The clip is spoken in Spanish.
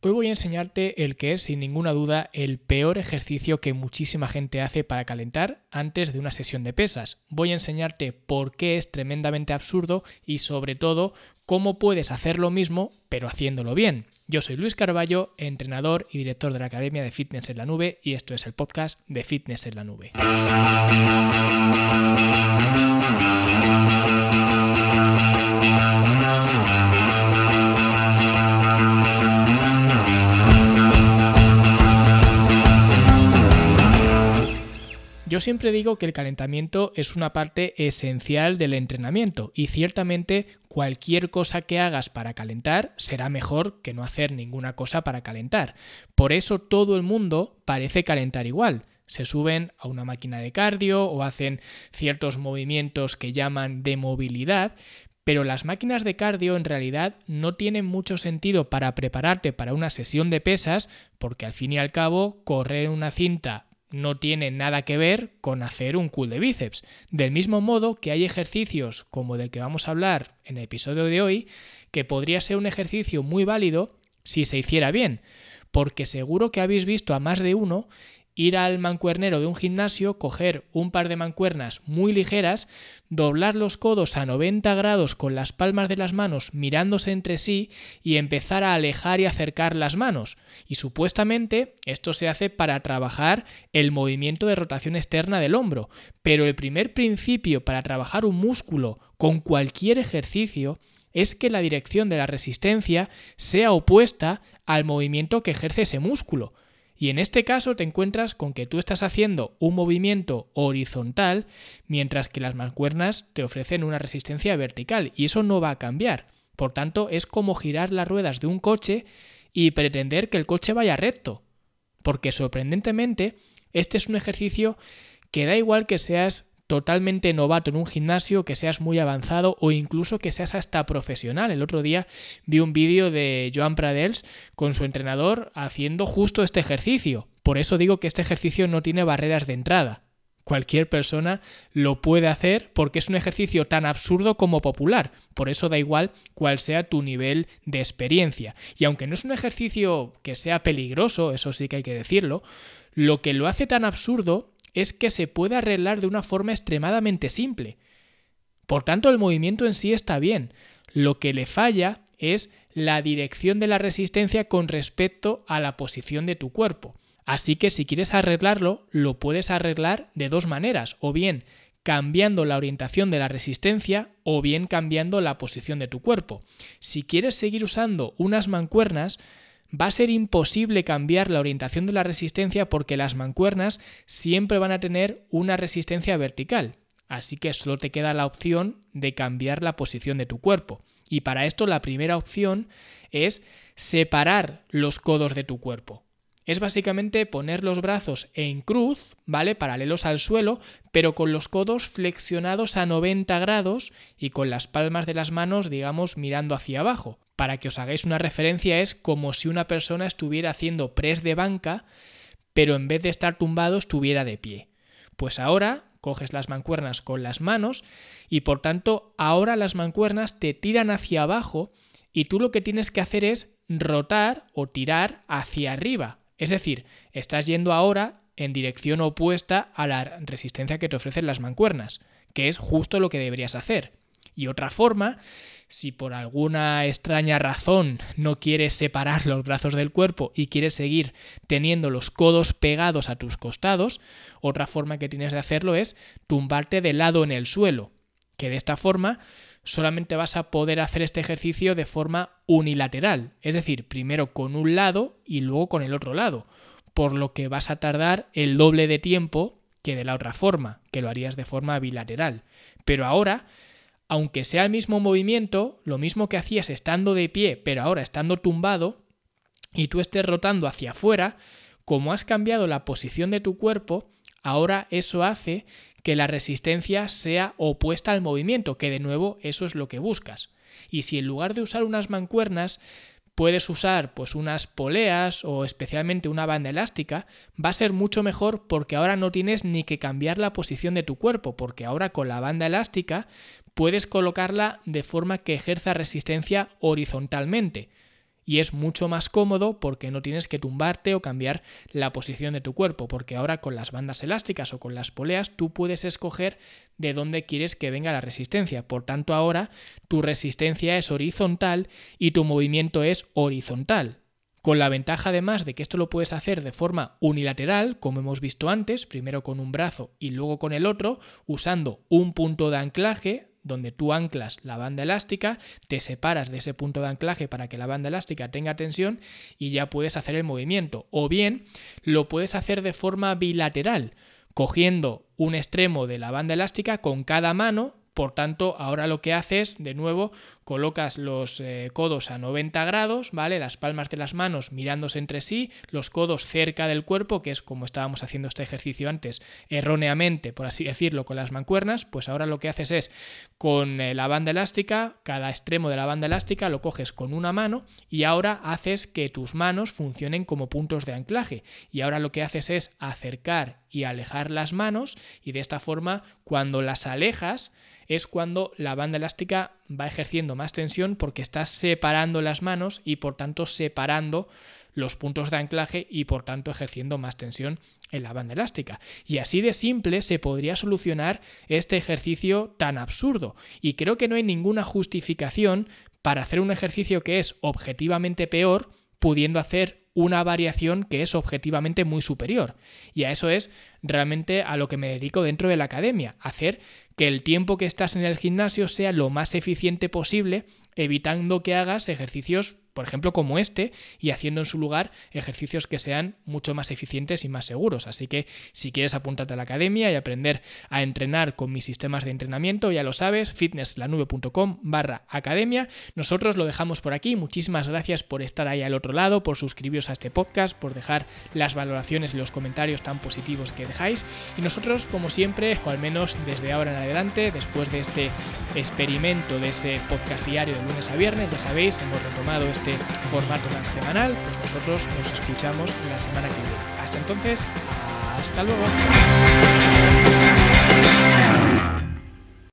Hoy voy a enseñarte el que es, sin ninguna duda, el peor ejercicio que muchísima gente hace para calentar antes de una sesión de pesas. Voy a enseñarte por qué es tremendamente absurdo y, sobre todo, cómo puedes hacer lo mismo, pero haciéndolo bien. Yo soy Luis Carballo, entrenador y director de la Academia de Fitness en la Nube, y esto es el podcast de Fitness en la Nube. Yo siempre digo que el calentamiento es una parte esencial del entrenamiento y ciertamente cualquier cosa que hagas para calentar será mejor que no hacer ninguna cosa para calentar. Por eso todo el mundo parece calentar igual. Se suben a una máquina de cardio o hacen ciertos movimientos que llaman de movilidad, pero las máquinas de cardio en realidad no tienen mucho sentido para prepararte para una sesión de pesas porque al fin y al cabo correr una cinta no tiene nada que ver con hacer un curl de bíceps. Del mismo modo que hay ejercicios como del que vamos a hablar en el episodio de hoy, que podría ser un ejercicio muy válido si se hiciera bien, porque seguro que habéis visto a más de uno ir al mancuernero de un gimnasio, coger un par de mancuernas muy ligeras, doblar los codos a 90 grados con las palmas de las manos mirándose entre sí y empezar a alejar y acercar las manos. Y supuestamente esto se hace para trabajar el movimiento de rotación externa del hombro. Pero el primer principio para trabajar un músculo con cualquier ejercicio es que la dirección de la resistencia sea opuesta al movimiento que ejerce ese músculo. Y en este caso te encuentras con que tú estás haciendo un movimiento horizontal mientras que las mancuernas te ofrecen una resistencia vertical y eso no va a cambiar. Por tanto, es como girar las ruedas de un coche y pretender que el coche vaya recto. Porque sorprendentemente, este es un ejercicio que da igual que seas totalmente novato en un gimnasio, que seas muy avanzado o incluso que seas hasta profesional. El otro día vi un vídeo de Joan Pradells con su entrenador haciendo justo este ejercicio. Por eso digo que este ejercicio no tiene barreras de entrada. Cualquier persona lo puede hacer porque es un ejercicio tan absurdo como popular. Por eso da igual cuál sea tu nivel de experiencia. Y aunque no es un ejercicio que sea peligroso, eso sí que hay que decirlo, lo que lo hace tan absurdo es que se puede arreglar de una forma extremadamente simple. Por tanto, el movimiento en sí está bien. Lo que le falla es la dirección de la resistencia con respecto a la posición de tu cuerpo. Así que si quieres arreglarlo, lo puedes arreglar de dos maneras, o bien cambiando la orientación de la resistencia o bien cambiando la posición de tu cuerpo. Si quieres seguir usando unas mancuernas, va a ser imposible cambiar la orientación de la resistencia porque las mancuernas siempre van a tener una resistencia vertical. Así que solo te queda la opción de cambiar la posición de tu cuerpo. Y para esto la primera opción es separar los codos de tu cuerpo. Es básicamente poner los brazos en cruz, ¿vale? Paralelos al suelo, pero con los codos flexionados a 90 grados y con las palmas de las manos, digamos, mirando hacia abajo. Para que os hagáis una referencia, es como si una persona estuviera haciendo press de banca, pero en vez de estar tumbado estuviera de pie. Pues ahora coges las mancuernas con las manos y por tanto ahora las mancuernas te tiran hacia abajo y tú lo que tienes que hacer es rotar o tirar hacia arriba. Es decir, estás yendo ahora en dirección opuesta a la resistencia que te ofrecen las mancuernas, que es justo lo que deberías hacer. Y otra forma, si por alguna extraña razón no quieres separar los brazos del cuerpo y quieres seguir teniendo los codos pegados a tus costados, otra forma que tienes de hacerlo es tumbarte de lado en el suelo, que de esta forma solamente vas a poder hacer este ejercicio de forma unilateral, es decir, primero con un lado y luego con el otro lado, por lo que vas a tardar el doble de tiempo que de la otra forma, que lo harías de forma bilateral. Pero ahora, aunque sea el mismo movimiento, lo mismo que hacías estando de pie, pero ahora estando tumbado, y tú estés rotando hacia afuera, como has cambiado la posición de tu cuerpo, ahora eso hace que la resistencia sea opuesta al movimiento, que de nuevo eso es lo que buscas. Y si en lugar de usar unas mancuernas puedes usar pues unas poleas o especialmente una banda elástica, va a ser mucho mejor porque ahora no tienes ni que cambiar la posición de tu cuerpo, porque ahora con la banda elástica puedes colocarla de forma que ejerza resistencia horizontalmente. y es mucho más cómodo porque no tienes que tumbarte o cambiar la posición de tu cuerpo, porque ahora con las bandas elásticas o con las poleas tú puedes escoger de dónde quieres que venga la resistencia. Por tanto, ahora tu resistencia es horizontal y tu movimiento es horizontal. Con la ventaja además de que esto lo puedes hacer de forma unilateral, como hemos visto antes, primero con un brazo y luego con el otro, usando un punto de anclaje donde tú anclas la banda elástica, te separas de ese punto de anclaje para que la banda elástica tenga tensión y ya puedes hacer el movimiento. O bien lo puedes hacer de forma bilateral, cogiendo un extremo de la banda elástica con cada mano. Por tanto, ahora lo que haces, de nuevo, colocas los codos a 90 grados, ¿vale? Las palmas de las manos mirándose entre sí, los codos cerca del cuerpo, que es como estábamos haciendo este ejercicio antes, erróneamente, por así decirlo, con las mancuernas. Pues ahora lo que haces es, con la banda elástica, cada extremo de la banda elástica lo coges con una mano y ahora haces que tus manos funcionen como puntos de anclaje. Y ahora lo que haces es acercar y alejar las manos, y de esta forma, cuando las alejas, es cuando la banda elástica va ejerciendo más tensión porque estás separando las manos y por tanto separando los puntos de anclaje y por tanto ejerciendo más tensión en la banda elástica. Y así de simple se podría solucionar este ejercicio tan absurdo. Y creo que no hay ninguna justificación para hacer un ejercicio que es objetivamente peor, pudiendo hacer una variación que es objetivamente muy superior. Y a eso es realmente a lo que me dedico dentro de la academia, hacer que el tiempo que estás en el gimnasio sea lo más eficiente posible, evitando que hagas ejercicios, por ejemplo, como este, y haciendo en su lugar ejercicios que sean mucho más eficientes y más seguros. Así que si quieres apuntarte a la academia y aprender a entrenar con mis sistemas de entrenamiento, ya lo sabes, fitnesslanube.com/academia. Nosotros lo dejamos por aquí. Muchísimas gracias por estar ahí al otro lado, por suscribiros a este podcast, por dejar las valoraciones y los comentarios tan positivos que dejáis. Y nosotros, como siempre, o al menos desde ahora en adelante, después de este experimento de ese podcast diario de lunes a viernes, ya sabéis, hemos retomado este formato más semanal, pues nosotros nos escuchamos la semana que viene. Hasta entonces, hasta luego.